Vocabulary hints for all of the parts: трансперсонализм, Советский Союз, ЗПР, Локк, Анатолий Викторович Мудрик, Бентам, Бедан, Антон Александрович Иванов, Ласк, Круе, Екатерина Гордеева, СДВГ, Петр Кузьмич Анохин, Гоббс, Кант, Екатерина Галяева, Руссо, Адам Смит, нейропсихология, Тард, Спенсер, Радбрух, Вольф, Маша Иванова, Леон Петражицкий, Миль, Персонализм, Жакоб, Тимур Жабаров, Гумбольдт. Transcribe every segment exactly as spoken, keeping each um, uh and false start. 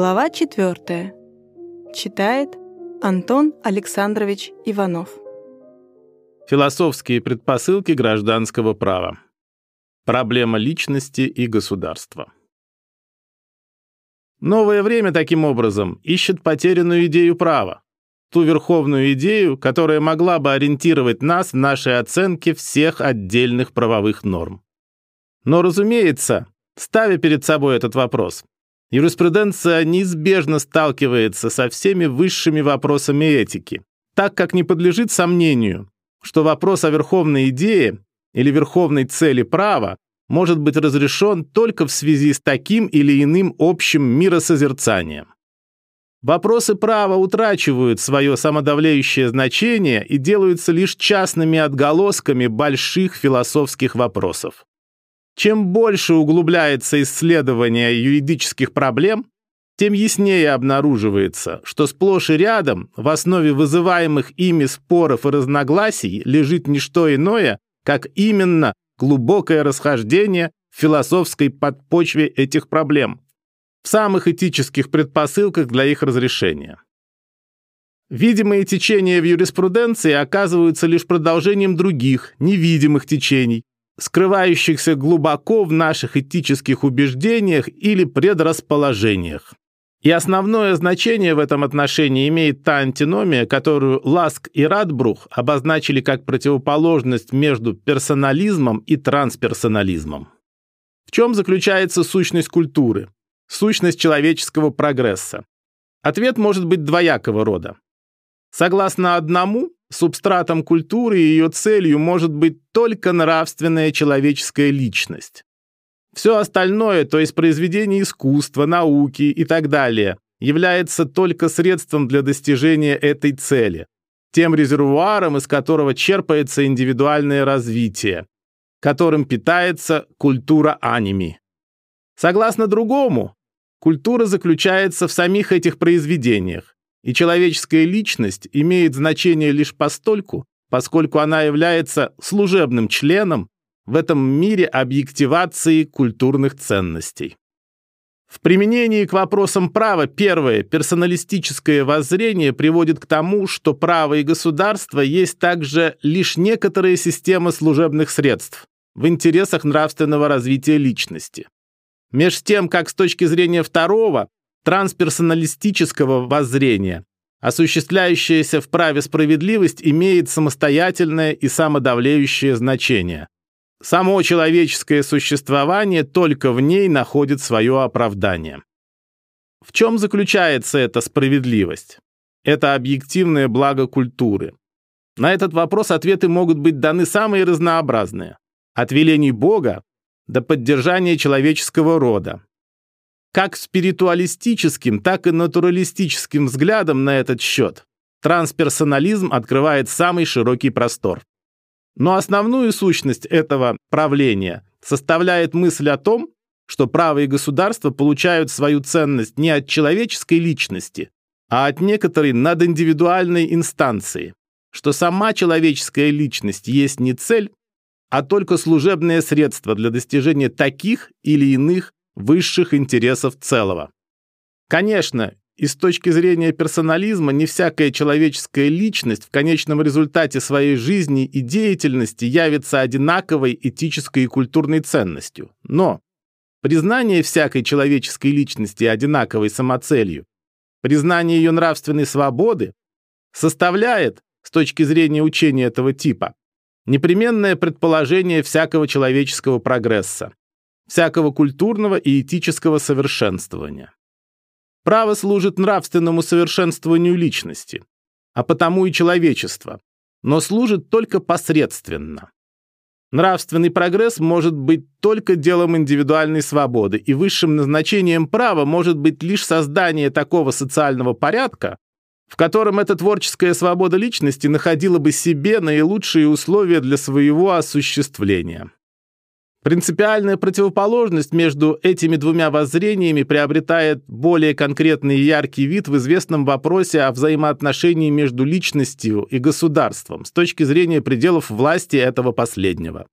Глава четвертая. Читает Антон Александрович Иванов. Философские предпосылки гражданского права. Проблема личности и государства. Новое время таким образом ищет потерянную идею права, ту верховную идею, которая могла бы ориентировать нас в нашей оценке всех отдельных правовых норм. Но, разумеется, ставя перед собой этот вопрос, юриспруденция неизбежно сталкивается со всеми высшими вопросами этики, так как не подлежит сомнению, что вопрос о верховной идее или верховной цели права может быть разрешен только в связи с таким или иным общим миросозерцанием. Вопросы права утрачивают свое самодавляющее значение и делаются лишь частными отголосками больших философских вопросов. Чем больше углубляется исследование юридических проблем, тем яснее обнаруживается, что сплошь и рядом в основе вызываемых ими споров и разногласий лежит не что иное, как именно глубокое расхождение в философской подпочве этих проблем, в самых этических предпосылках для их разрешения. Видимые течения в юриспруденции оказываются лишь продолжением других, невидимых течений, скрывающихся глубоко в наших этических убеждениях или предрасположениях. И основное значение в этом отношении имеет та антиномия, которую Ласк и Радбрух обозначили как противоположность между персонализмом и трансперсонализмом. В чем заключается сущность культуры, сущность человеческого прогресса? Ответ может быть двоякого рода. Согласно одному, субстратом культуры и ее целью может быть только нравственная человеческая личность. Все остальное, то есть произведения искусства, науки и так далее, является только средством для достижения этой цели, тем резервуаром, из которого черпается индивидуальное развитие, которым питается культура аними. Согласно другому, культура заключается в самих этих произведениях, и человеческая личность имеет значение лишь постольку, поскольку она является служебным членом в этом мире объективации культурных ценностей. В применении к вопросам права первое персоналистическое воззрение приводит к тому, что право и государство есть также лишь некоторая система служебных средств в интересах нравственного развития личности. Меж тем, как с точки зрения второго, трансперсоналистического воззрения, осуществляющаяся в праве справедливость, имеет самостоятельное и самодавлеющее значение. Само человеческое существование только в ней находит свое оправдание. В чем заключается эта справедливость? Это объективное благо культуры. На этот вопрос ответы могут быть даны самые разнообразные. От велений Бога до поддержания человеческого рода. Как спиритуалистическим, так и натуралистическим взглядом на этот счет трансперсонализм открывает самый широкий простор. Но основную сущность этого правления составляет мысль о том, что право и государство получают свою ценность не от человеческой личности, а от некоторой надиндивидуальной инстанции, что сама человеческая личность есть не цель, а только служебное средство для достижения таких или иных высших интересов целого. Конечно, и с точки зрения персонализма не всякая человеческая личность в конечном результате своей жизни и деятельности явится одинаковой этической и культурной ценностью. Но признание всякой человеческой личности одинаковой самоцелью, признание ее нравственной свободы составляет, с точки зрения учения этого типа, непременное предположение всякого человеческого прогресса, всякого культурного и этического совершенствования. Право служит нравственному совершенствованию личности, а потому и человечества, но служит только посредственно. Нравственный прогресс может быть только делом индивидуальной свободы, и высшим назначением права может быть лишь создание такого социального порядка, в котором эта творческая свобода личности находила бы себе наилучшие условия для своего осуществления. Принципиальная противоположность между этими двумя воззрениями приобретает более конкретный и яркий вид в известном вопросе о взаимоотношении между личностью и государством с точки зрения пределов власти этого последнего.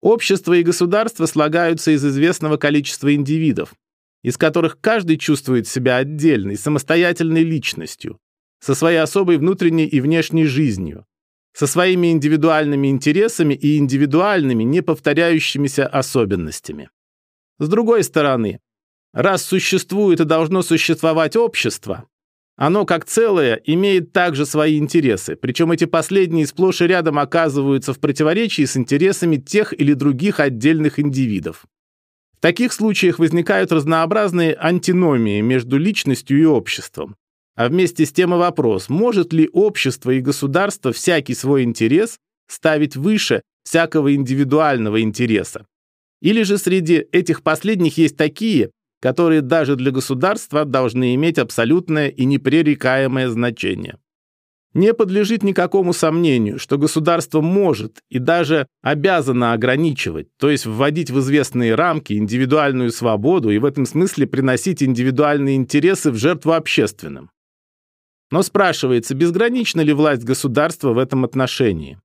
Общество и государство слагаются из известного количества индивидов, из которых каждый чувствует себя отдельной, самостоятельной личностью, со своей особой внутренней и внешней жизнью, со своими индивидуальными интересами и индивидуальными, не повторяющимися особенностями. С другой стороны, раз существует и должно существовать общество, оно, как целое, имеет также свои интересы, причем эти последние сплошь и рядом оказываются в противоречии с интересами тех или других отдельных индивидов. В таких случаях возникают разнообразные антиномии между личностью и обществом. А вместе с тем и вопрос, может ли общество и государство всякий свой интерес ставить выше всякого индивидуального интереса? Или же среди этих последних есть такие, которые даже для государства должны иметь абсолютное и непререкаемое значение. Не подлежит никакому сомнению, что государство может и даже обязано ограничивать, то есть вводить в известные рамки индивидуальную свободу и в этом смысле приносить индивидуальные интересы в жертву общественным. Но спрашивается, безгранична ли власть государства в этом отношении?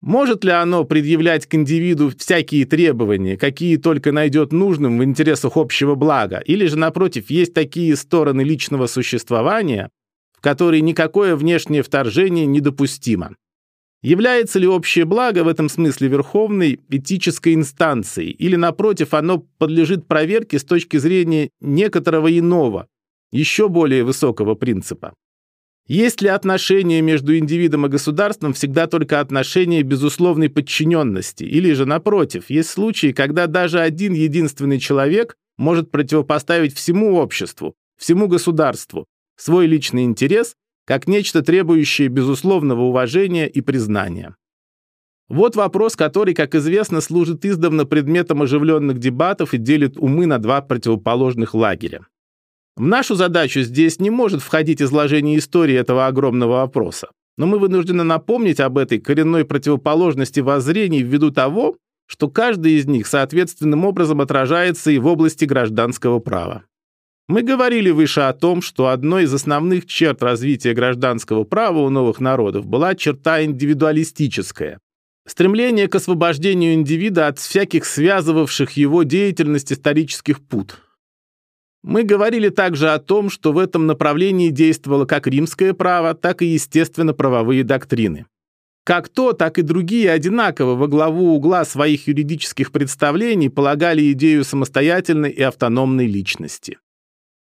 Может ли оно предъявлять к индивиду всякие требования, какие только найдет нужным в интересах общего блага, или же, напротив, есть такие стороны личного существования, в которые никакое внешнее вторжение недопустимо? Является ли общее благо в этом смысле верховной этической инстанцией, или, напротив, оно подлежит проверке с точки зрения некоторого иного, еще более высокого принципа? Есть ли отношения между индивидом и государством всегда только отношения безусловной подчиненности? Или же, напротив, есть случаи, когда даже один единственный человек может противопоставить всему обществу, всему государству, свой личный интерес как нечто, требующее безусловного уважения и признания? Вот вопрос, который, как известно, служит издавна предметом оживленных дебатов и делит умы на два противоположных лагеря. В нашу задачу здесь не может входить изложение истории этого огромного вопроса, но мы вынуждены напомнить об этой коренной противоположности воззрений ввиду того, что каждый из них соответственным образом отражается и в области гражданского права. Мы говорили выше о том, что одной из основных черт развития гражданского права у новых народов была черта индивидуалистическая. Стремление к освобождению индивида от всяких связывавших его деятельность исторических пут. Мы говорили также о том, что в этом направлении действовало как римское право, так и, естественно, правовые доктрины. Как то, так и другие одинаково во главу угла своих юридических представлений полагали идею самостоятельной и автономной личности.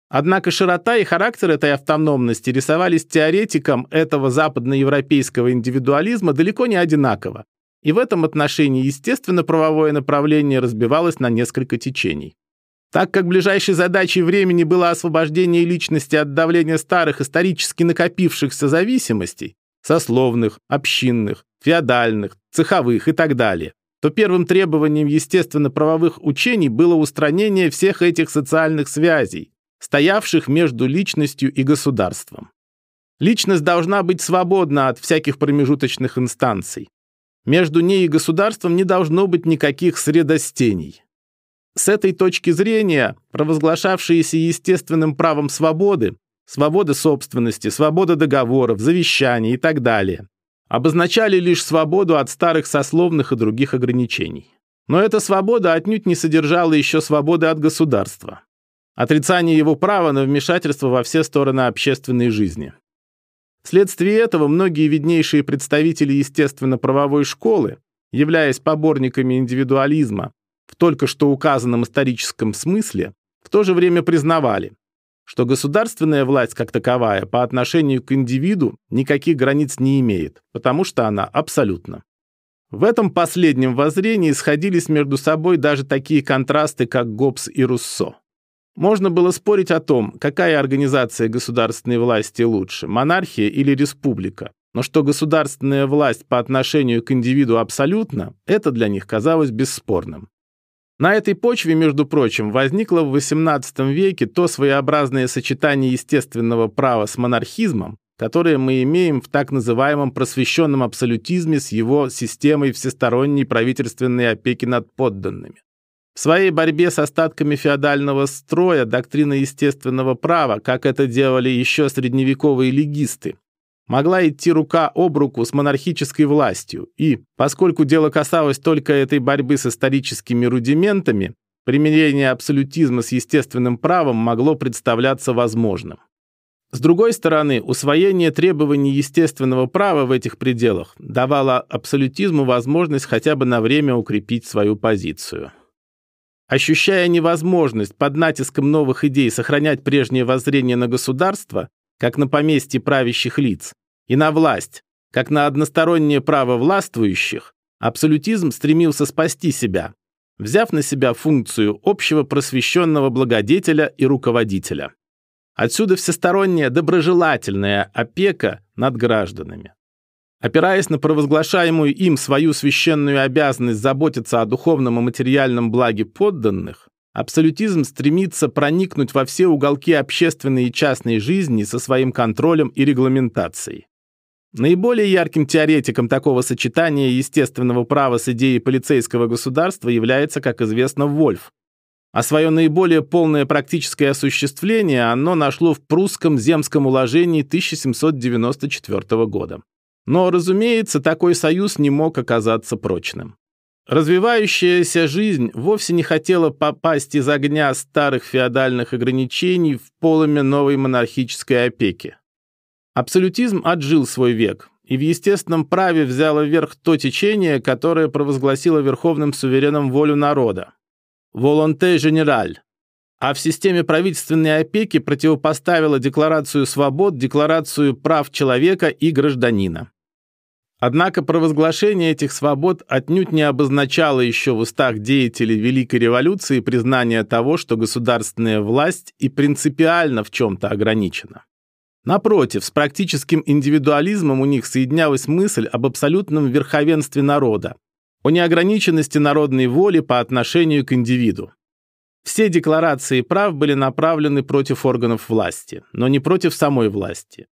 Однако широта и характер этой автономности рисовались теоретикам этого западноевропейского индивидуализма далеко не одинаково, и в этом отношении, естественно, правовое направление разбивалось на несколько течений. Так как ближайшей задачей времени было освобождение личности от давления старых исторически накопившихся зависимостей – сословных, общинных, феодальных, цеховых и так далее, то первым требованием естественно-правовых учений было устранение всех этих социальных связей, стоявших между личностью и государством. Личность должна быть свободна от всяких промежуточных инстанций. Между ней и государством не должно быть никаких средостений. С этой точки зрения провозглашавшиеся естественным правом свободы, свобода собственности, свобода договоров, завещаний и так далее, обозначали лишь свободу от старых сословных и других ограничений. Но эта свобода отнюдь не содержала еще свободы от государства, отрицание его права на вмешательство во все стороны общественной жизни. Вследствие этого многие виднейшие представители естественно-правовой школы, являясь поборниками индивидуализма, в только что указанном историческом смысле, в то же время признавали, что государственная власть как таковая по отношению к индивиду никаких границ не имеет, потому что она абсолютна. В этом последнем воззрении сходились между собой даже такие контрасты, как Гоббс и Руссо. Можно было спорить о том, какая организация государственной власти лучше, монархия или республика, но что государственная власть по отношению к индивиду абсолютна, это для них казалось бесспорным. На этой почве, между прочим, возникло в восемнадцатом веке то своеобразное сочетание естественного права с монархизмом, которое мы имеем в так называемом просвещенном абсолютизме с его системой всесторонней правительственной опеки над подданными. В своей борьбе с остатками феодального строя доктрина естественного права, как это делали еще средневековые легисты, могла идти рука об руку с монархической властью, и, поскольку дело касалось только этой борьбы с историческими рудиментами, примирение абсолютизма с естественным правом могло представляться возможным. С другой стороны, усвоение требований естественного права в этих пределах давало абсолютизму возможность хотя бы на время укрепить свою позицию. Ощущая невозможность под натиском новых идей сохранять прежнее воззрение на государство, как на поместье правящих лиц, и на власть, как на одностороннее право властвующих, абсолютизм стремился спасти себя, взяв на себя функцию общего просвещенного благодетеля и руководителя. Отсюда всесторонняя доброжелательная опека над гражданами. Опираясь на провозглашаемую им свою священную обязанность заботиться о духовном и материальном благе подданных, абсолютизм стремится проникнуть во все уголки общественной и частной жизни со своим контролем и регламентацией. Наиболее ярким теоретиком такого сочетания естественного права с идеей полицейского государства является, как известно, Вольф. А свое наиболее полное практическое осуществление оно нашло в прусском земском уложении тысяча семьсот девяносто четвёртого года. Но, разумеется, такой союз не мог оказаться прочным. Развивающаяся жизнь вовсе не хотела попасть из огня старых феодальных ограничений в полымя новой монархической опеки. Абсолютизм отжил свой век, и в естественном праве взяло верх то течение, которое провозгласило верховным сувереном волю народа. «Волонте генераль», а в системе правительственной опеки противопоставила декларацию свобод, декларацию прав человека и гражданина. Однако провозглашение этих свобод отнюдь не обозначало еще в устах деятелей Великой Революции признание того, что государственная власть и принципиально в чем-то ограничена. Напротив, с практическим индивидуализмом у них соединялась мысль об абсолютном верховенстве народа, о неограниченности народной воли по отношению к индивиду. Все декларации прав были направлены против органов власти, но не против самой власти,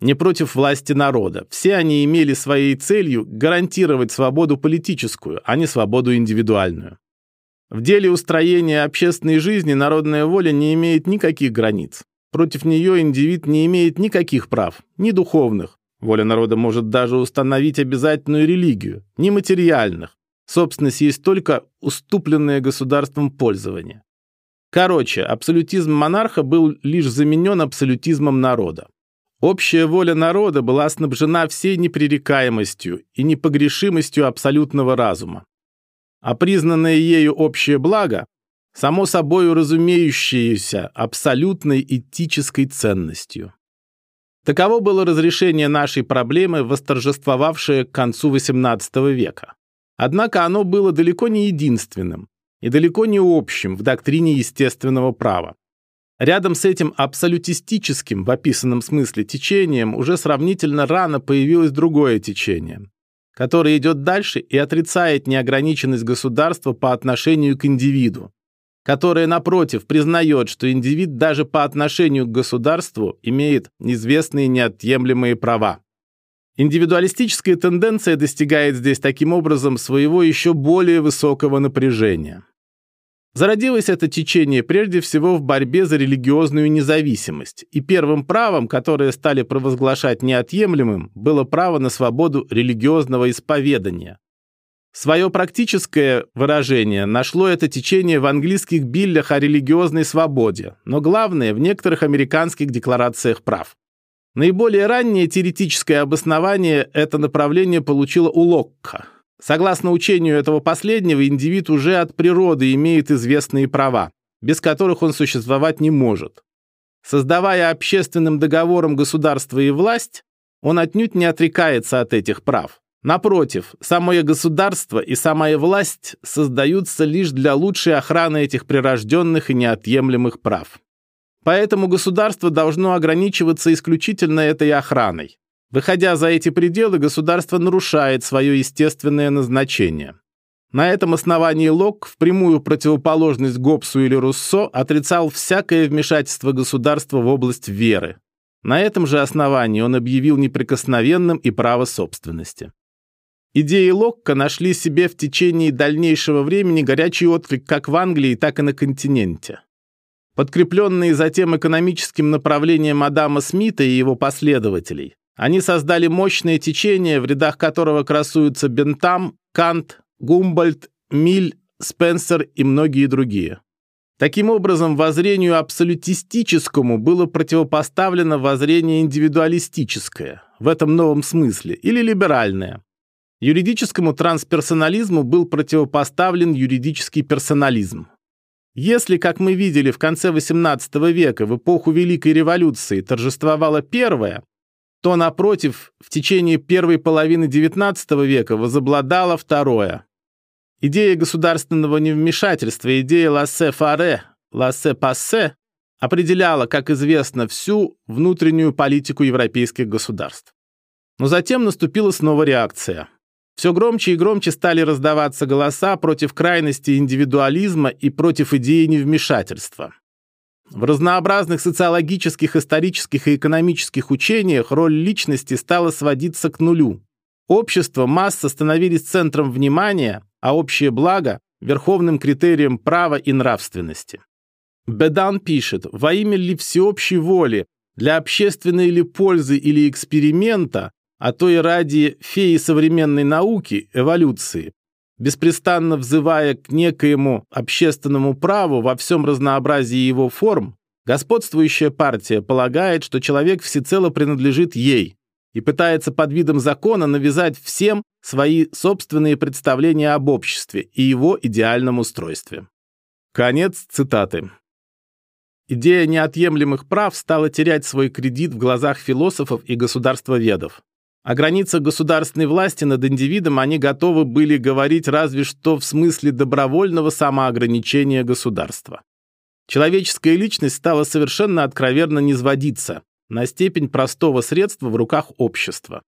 не против власти народа. Все они имели своей целью гарантировать свободу политическую, а не свободу индивидуальную. В деле устроения общественной жизни народная воля не имеет никаких границ. Против нее индивид не имеет никаких прав, ни духовных, воля народа может даже установить обязательную религию, не материальных. Собственность есть только уступленное государством пользование. Короче, абсолютизм монарха был лишь заменен абсолютизмом народа. Общая воля народа была снабжена всей непререкаемостью и непогрешимостью абсолютного разума. А признанное ею общее благо – само собой разумеющееся абсолютной этической ценностью. Таково было разрешение нашей проблемы, восторжествовавшее к концу восемнадцатого века. Однако оно было далеко не единственным и далеко не общим в доктрине естественного права. Рядом с этим абсолютистическим, в описанном смысле, течением уже сравнительно рано появилось другое течение, которое идет дальше и отрицает неограниченность государства по отношению к индивиду, которая, напротив, признает, что индивид даже по отношению к государству имеет известные неотъемлемые права. Индивидуалистическая тенденция достигает здесь таким образом своего еще более высокого напряжения. Зародилось это течение прежде всего в борьбе за религиозную независимость, и первым правом, которое стали провозглашать неотъемлемым, было право на свободу религиозного исповедания. Свое практическое выражение нашло это течение в английских биллях о религиозной свободе, но главное – в некоторых американских декларациях прав. Наиболее раннее теоретическое обоснование это направление получило у Локка. Согласно учению этого последнего, индивид уже от природы имеет известные права, без которых он существовать не может. Создавая общественным договором государство и власть, он отнюдь не отрекается от этих прав. Напротив, самое государство и самая власть создаются лишь для лучшей охраны этих прирожденных и неотъемлемых прав. Поэтому государство должно ограничиваться исключительно этой охраной. Выходя за эти пределы, государство нарушает свое естественное назначение. На этом основании Локк, впрямую противоположность Гоббсу или Руссо, отрицал всякое вмешательство государства в область веры. На этом же основании он объявил неприкосновенным и право собственности. Идеи Локка нашли себе в течение дальнейшего времени горячий отклик как в Англии, так и на континенте. Подкрепленные затем экономическим направлением Адама Смита и его последователей, они создали мощное течение, в рядах которого красуются Бентам, Кант, Гумбольдт, Миль, Спенсер и многие другие. Таким образом, воззрению абсолютистическому было противопоставлено воззрение индивидуалистическое, в этом новом смысле, или либеральное. Юридическому трансперсонализму был противопоставлен юридический персонализм. Если, как мы видели, в конце восемнадцатого века, в эпоху Великой революции, торжествовало первое, то, напротив, в течение первой половины девятнадцатого века возобладало второе. Идея государственного невмешательства, идея лассе-фаре, лассе-пассе, определяла, как известно, всю внутреннюю политику европейских государств. Но затем наступила снова реакция. Все громче и громче стали раздаваться голоса против крайности индивидуализма и против идеи невмешательства. В разнообразных социологических, исторических и экономических учениях роль личности стала сводиться к нулю. Общество, масса становились центром внимания, а общее благо – верховным критерием права и нравственности. Бедан пишет: «Во имя ли всеобщей воли, для общественной ли пользы или эксперимента, а то и ради феи современной науки, эволюции, беспрестанно взывая к некоему общественному праву во всем разнообразии его форм, господствующая партия полагает, что человек всецело принадлежит ей и пытается под видом закона навязать всем свои собственные представления об обществе и его идеальном устройстве». Конец цитаты. Идея неотъемлемых прав стала терять свой кредит в глазах философов и государствоведов. О границах государственной власти над индивидом они готовы были говорить разве что в смысле добровольного самоограничения государства. Человеческая личность стала совершенно откровенно низводиться на степень простого средства в руках общества.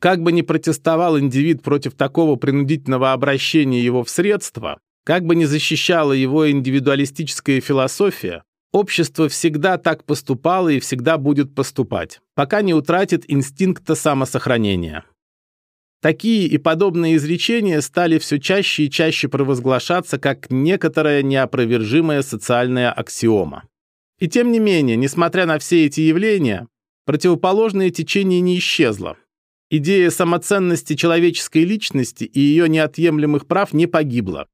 Как бы ни протестовал индивид против такого принудительного обращения его в средства, как бы ни защищала его индивидуалистическая философия, общество всегда так поступало и всегда будет поступать, пока не утратит инстинкта самосохранения. Такие и подобные изречения стали все чаще и чаще провозглашаться как некоторая неопровержимая социальная аксиома. И тем не менее, несмотря на все эти явления, противоположное течение не исчезло. Идея самоценности человеческой личности и ее неотъемлемых прав не погибла.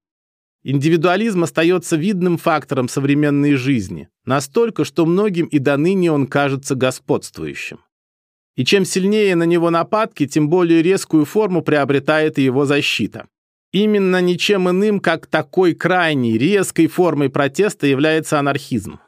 Индивидуализм остается видным фактором современной жизни, настолько, что многим и до ныне он кажется господствующим. И чем сильнее на него нападки, тем более резкую форму приобретает и его защита. Именно ничем иным, как такой крайней, резкой формой протеста является анархизм.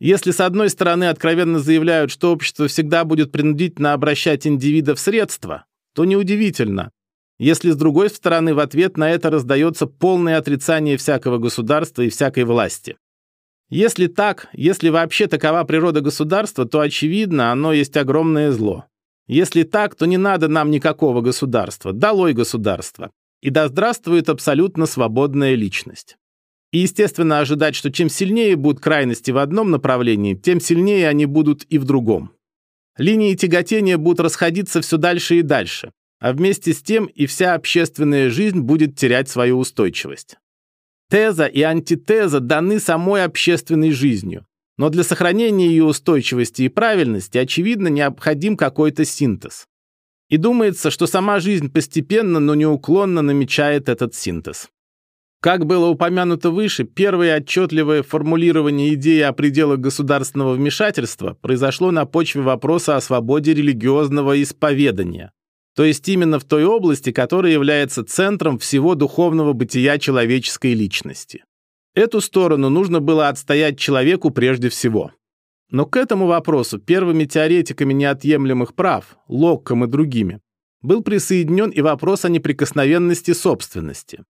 Если с одной стороны откровенно заявляют, что общество всегда будет принудительно обращать индивида в средства, то неудивительно, если с другой стороны в ответ на это раздается полное отрицание всякого государства и всякой власти. Если так, если вообще такова природа государства, то, очевидно, оно есть огромное зло. Если так, то не надо нам никакого государства, долой государство, и да здравствует абсолютно свободная личность. И, естественно, ожидать, что чем сильнее будут крайности в одном направлении, тем сильнее они будут и в другом. Линии тяготения будут расходиться все дальше и дальше, а вместе с тем и вся общественная жизнь будет терять свою устойчивость. Теза и антитеза даны самой общественной жизнью, но для сохранения ее устойчивости и правильности, очевидно, необходим какой-то синтез. И думается, что сама жизнь постепенно, но неуклонно намечает этот синтез. Как было упомянуто выше, первое отчетливое формулирование идеи о пределах государственного вмешательства произошло на почве вопроса о свободе религиозного исповедания, то есть именно в той области, которая является центром всего духовного бытия человеческой личности. Эту сторону нужно было отстоять человеку прежде всего. Но к этому вопросу первыми теоретиками неотъемлемых прав, Локком и другими, был присоединен и вопрос о неприкосновенности собственности,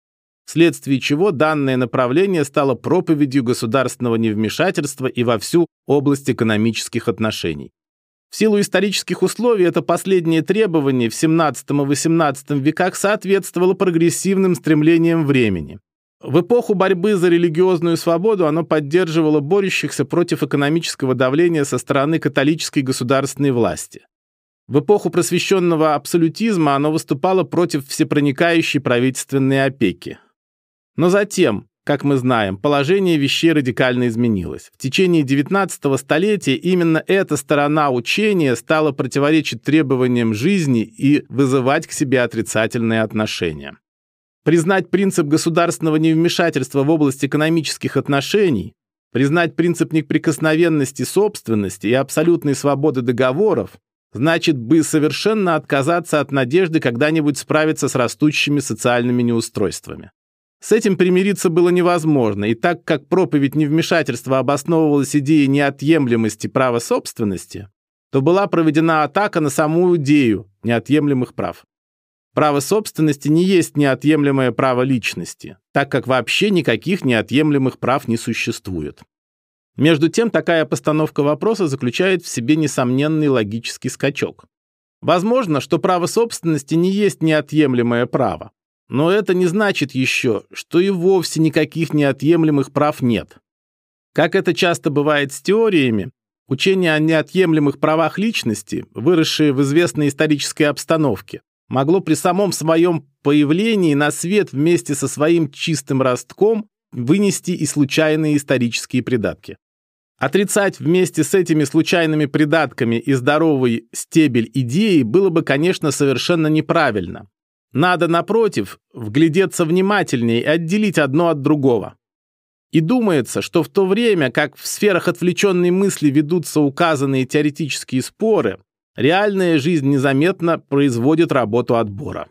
вследствие чего данное направление стало проповедью государственного невмешательства и во всю область экономических отношений. В силу исторических условий это последнее требование в семнадцатом и восемнадцатом веках соответствовало прогрессивным стремлениям времени. В эпоху борьбы за религиозную свободу оно поддерживало борющихся против экономического давления со стороны католической государственной власти. В эпоху просвещенного абсолютизма оно выступало против всепроникающей правительственной опеки. Но затем, как мы знаем, положение вещей радикально изменилось. В течение девятнадцатого столетия именно эта сторона учения стала противоречить требованиям жизни и вызывать к себе отрицательные отношения. признать принцип государственного невмешательства в область экономических отношений, признать принцип неприкосновенности собственности и абсолютной свободы договоров, значит бы совершенно отказаться от надежды когда-нибудь справиться с растущими социальными неустройствами. С этим примириться было невозможно, и так как проповедь невмешательства обосновывалась идеей неотъемлемости права собственности, то была проведена атака на саму идею неотъемлемых прав. Право собственности не есть неотъемлемое право личности, так как вообще никаких неотъемлемых прав не существует. Между тем, такая постановка вопроса заключает в себе несомненный логический скачок. Возможно, что право собственности не есть неотъемлемое право, но это не значит еще, что и вовсе никаких неотъемлемых прав нет. Как это часто бывает с теориями, учение о неотъемлемых правах личности, выросшее в известной исторической обстановке, могло при самом своем появлении на свет вместе со своим чистым ростком вынести и случайные исторические придатки. Отрицать вместе с этими случайными придатками и здоровый стебель идеи было бы, конечно, совершенно неправильно. Надо, напротив, вглядеться внимательнее и отделить одно от другого. И думается, что в то время, как в сферах отвлеченной мысли ведутся указанные теоретические споры, реальная жизнь незаметно производит работу отбора.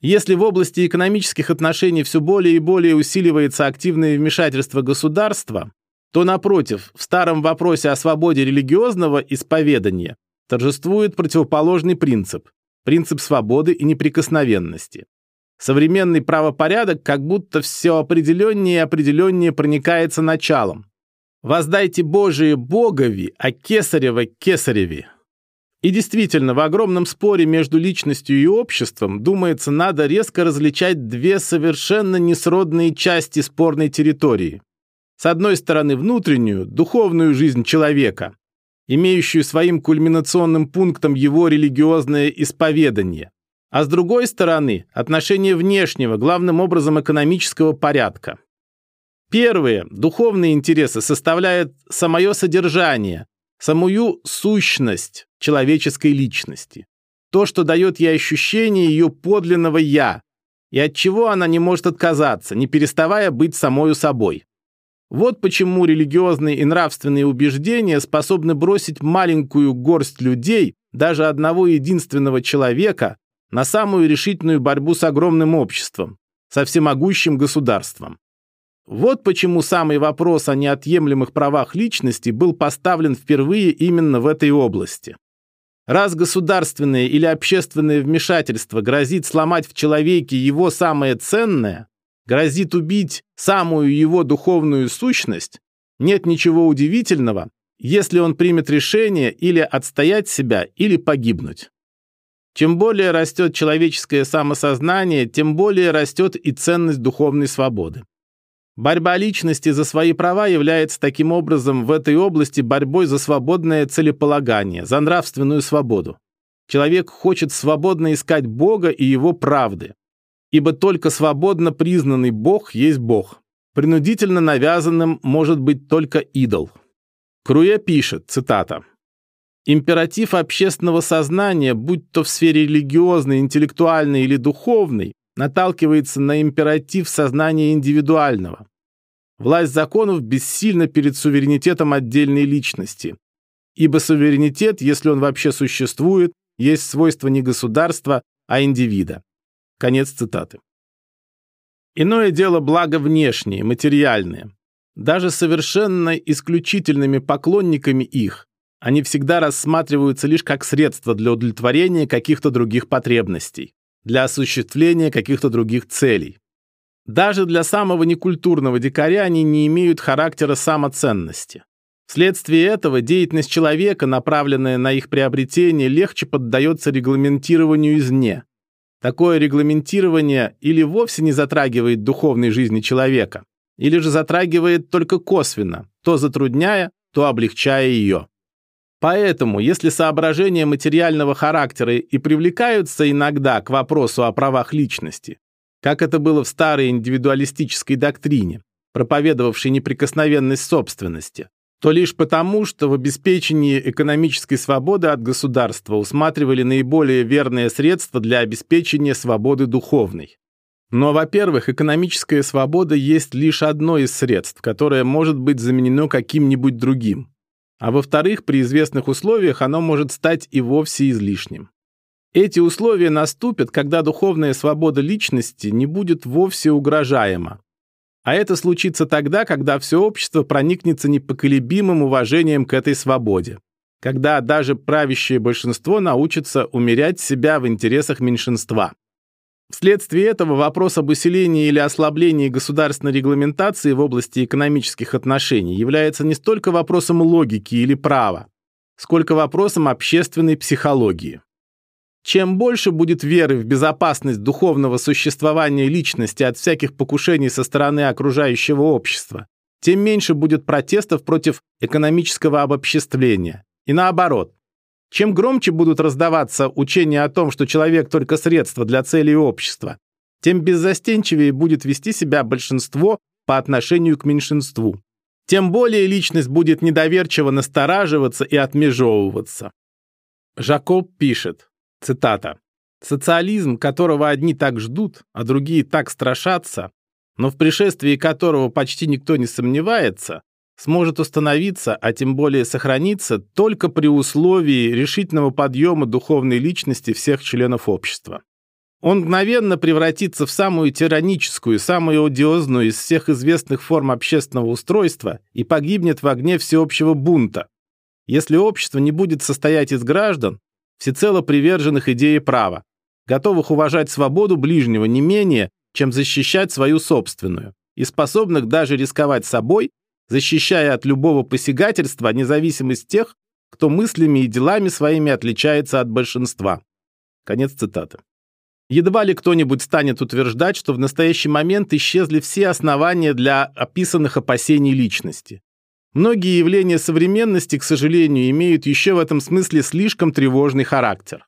Если в области экономических отношений все более и более усиливается активное вмешательство государства, то, напротив, в старом вопросе о свободе религиозного исповедания торжествует противоположный принцип – принцип свободы и неприкосновенности. Современный правопорядок как будто все определеннее и определеннее проникается началом. «Воздайте Божие Богови, а Кесарева Кесареве». И действительно, в огромном споре между личностью и обществом, думается, надо резко различать две совершенно несродные части спорной территории. С одной стороны, внутреннюю, духовную жизнь человека, имеющую своим кульминационным пунктом его религиозное исповедание, а с другой стороны, отношение внешнего, главным образом экономического порядка. Первые, духовные интересы составляют самое содержание, самую сущность человеческой личности, то, что дает ей ощущение ее подлинного «я», и от чего она не может отказаться, не переставая быть самою собой. Вот почему религиозные и нравственные убеждения способны бросить маленькую горсть людей, даже одного единственного человека, на самую решительную борьбу с огромным обществом, со всемогущим государством. Вот почему самый вопрос о неотъемлемых правах личности был поставлен впервые именно в этой области. Раз государственное или общественное вмешательство грозит сломать в человеке его самое ценное, грозит убить самую его духовную сущность, нет ничего удивительного, если он примет решение или отстоять себя, или погибнуть. Чем более растет человеческое самосознание, тем более растет и ценность духовной свободы. Борьба личности за свои права является таким образом в этой области борьбой за свободное целеполагание, за нравственную свободу. Человек хочет свободно искать Бога и его правды, ибо только свободно признанный Бог есть Бог. Принудительно навязанным может быть только идол. Круе пишет, цитата, «Императив общественного сознания, будь то в сфере религиозной, интеллектуальной или духовной, наталкивается на императив сознания индивидуального. Власть законов бессильна перед суверенитетом отдельной личности, ибо суверенитет, если он вообще существует, есть свойство не государства, а индивида». Конец цитаты. Иное дело благо внешние, материальные. Даже совершенно исключительными поклонниками их они всегда рассматриваются лишь как средство для удовлетворения каких-то других потребностей, для осуществления каких-то других целей. Даже для самого некультурного дикаря они не имеют характера самоценности. Вследствие этого деятельность человека, направленная на их приобретение, легче поддается регламентированию извне. Такое регламентирование или вовсе не затрагивает духовной жизни человека, или же затрагивает только косвенно, то затрудняя, то облегчая ее. Поэтому, если соображения материального характера и привлекаются иногда к вопросу о правах личности, как это было в старой индивидуалистической доктрине, проповедовавшей неприкосновенность собственности, то лишь потому, что в обеспечении экономической свободы от государства усматривали наиболее верное средство для обеспечения свободы духовной. Но, во-первых, экономическая свобода есть лишь одно из средств, которое может быть заменено каким-нибудь другим. А во-вторых, при известных условиях оно может стать и вовсе излишним. Эти условия наступят, когда духовная свобода личности не будет вовсе угрожаема. А это случится тогда, когда все общество проникнется непоколебимым уважением к этой свободе, когда даже правящее большинство научится умерять себя в интересах меньшинства. Вследствие этого вопрос об усилении или ослаблении государственной регламентации в области экономических отношений является не столько вопросом логики или права, сколько вопросом общественной психологии. Чем больше будет веры в безопасность духовного существования личности от всяких покушений со стороны окружающего общества, тем меньше будет протестов против экономического обобществления. И наоборот. Чем громче будут раздаваться учения о том, что человек только средство для целей общества, тем беззастенчивее будет вести себя большинство по отношению к меньшинству. Тем более личность будет недоверчиво настораживаться и отмежевываться. Жакоб пишет, цитата, «Социализм, которого одни так ждут, а другие так страшатся, но в пришествии которого почти никто не сомневается, сможет установиться, а тем более сохраниться, только при условии решительного подъема духовной личности всех членов общества. Он мгновенно превратится в самую тираническую, самую одиозную из всех известных форм общественного устройства и погибнет в огне всеобщего бунта, если общество не будет состоять из граждан, всецело приверженных идее права, готовых уважать свободу ближнего не менее, чем защищать свою собственную, и способных даже рисковать собой, защищая от любого посягательства независимость тех, кто мыслями и делами своими отличается от большинства». Конец цитаты. Едва ли кто-нибудь станет утверждать, что в настоящий момент исчезли все основания для описанных опасений личности. Многие явления современности, к сожалению, имеют еще в этом смысле слишком тревожный характер.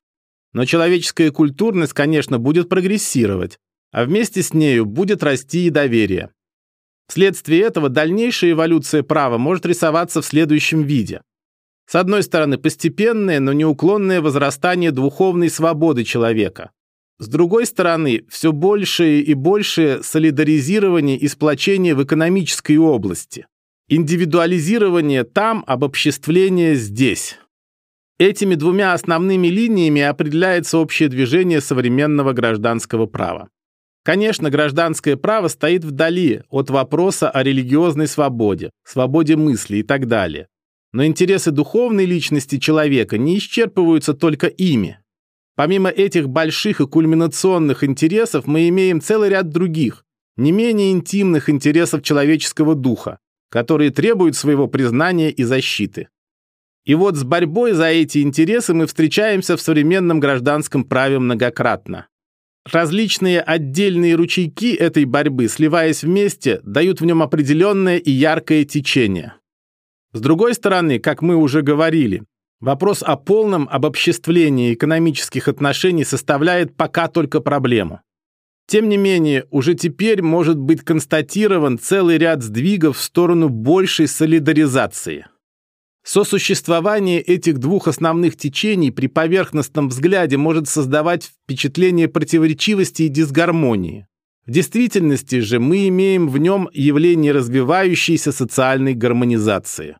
Но человеческая культурность, конечно, будет прогрессировать, а вместе с нею будет расти и доверие. Вследствие этого дальнейшая эволюция права может рисоваться в следующем виде. С одной стороны, постепенное, но неуклонное возрастание духовной свободы человека. С другой стороны, все большее и большее солидаризирование и сплочение в экономической области. Индивидуализирование там, обобществление здесь. Этими двумя основными линиями определяется общее движение современного гражданского права. Конечно, гражданское право стоит вдали от вопроса о религиозной свободе, свободе мысли и так далее. Но интересы духовной личности человека не исчерпываются только ими. Помимо этих больших и кульминационных интересов мы имеем целый ряд других, не менее интимных интересов человеческого духа, которые требуют своего признания и защиты. И вот с борьбой за эти интересы мы встречаемся в современном гражданском праве многократно. Различные отдельные ручейки этой борьбы, сливаясь вместе, дают в нем определенное и яркое течение. С другой стороны, как мы уже говорили, вопрос о полном обобществлении экономических отношений составляет пока только проблему. Тем не менее, уже теперь может быть констатирован целый ряд сдвигов в сторону большей солидаризации. Сосуществование этих двух основных течений при поверхностном взгляде может создавать впечатление противоречивости и дисгармонии. В действительности же мы имеем в нем явление развивающейся социальной гармонизации.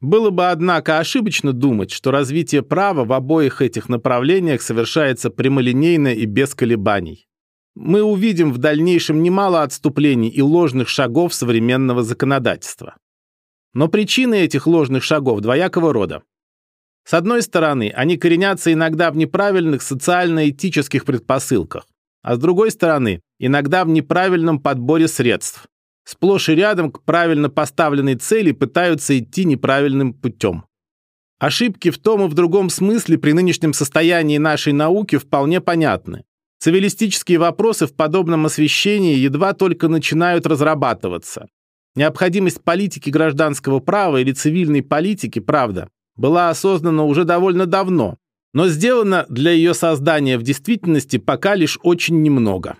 Было бы, однако, ошибочно думать, что развитие права в обоих этих направлениях совершается прямолинейно и без колебаний. Мы увидим в дальнейшем немало отступлений и ложных шагов современного законодательства. Но причины этих ложных шагов двоякого рода. С одной стороны, они коренятся иногда в неправильных социально-этических предпосылках, а с другой стороны, иногда в неправильном подборе средств. Сплошь и рядом к правильно поставленной цели пытаются идти неправильным путем. Ошибки в том и в другом смысле при нынешнем состоянии нашей науки вполне понятны. Цивилистические вопросы в подобном освещении едва только начинают разрабатываться. Необходимость политики гражданского права или цивильной политики, правда, была осознана уже довольно давно, но сделано для ее создания в действительности пока лишь очень немного.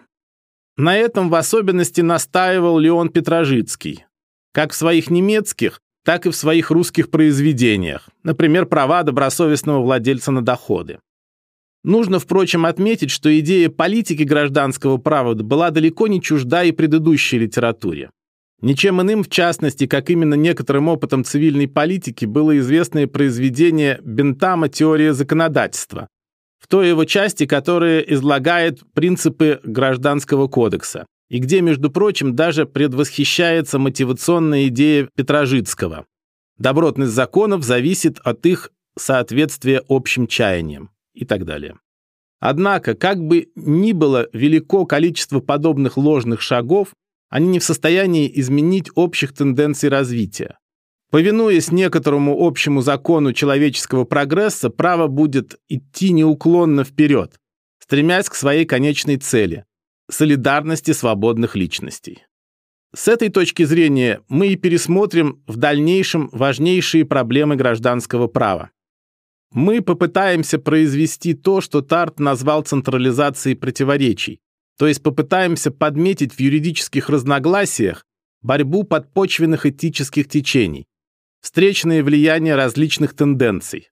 На этом в особенности настаивал Леон Петражицкий, как в своих немецких, так и в своих русских произведениях, например, «Права добросовестного владельца на доходы». Нужно, впрочем, отметить, что идея политики гражданского права была далеко не чужда и предыдущей литературе. Ничем иным, в частности, как именно некоторым опытом цивильной политики, было известное произведение Бентама «Теория законодательства», в той его части, которая излагает принципы Гражданского кодекса, и где, между прочим, даже предвосхищается мотивационная идея Петражицкого. Добротность законов зависит от их соответствия общим чаяниям и так далее. Однако, как бы ни было велико количество подобных ложных шагов, они не в состоянии изменить общих тенденций развития. Повинуясь некоторому общему закону человеческого прогресса, право будет идти неуклонно вперед, стремясь к своей конечной цели – солидарности свободных личностей. С этой точки зрения мы и пересмотрим в дальнейшем важнейшие проблемы гражданского права. Мы попытаемся произвести то, что Тард назвал централизацией противоречий, то есть попытаемся подметить в юридических разногласиях борьбу подпочвенных этических течений, встречное влияние различных тенденций.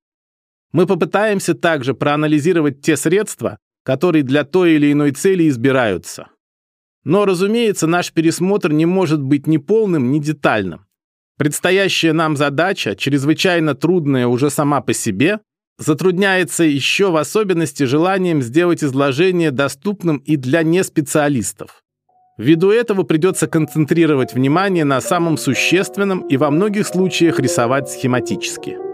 Мы попытаемся также проанализировать те средства, которые для той или иной цели избираются. Но, разумеется, наш пересмотр не может быть ни полным, ни детальным. Предстоящая нам задача, чрезвычайно трудная уже сама по себе, затрудняется еще в особенности желанием сделать изложение доступным и для неспециалистов. Ввиду этого придется концентрировать внимание на самом существенном и во многих случаях рисовать схематически.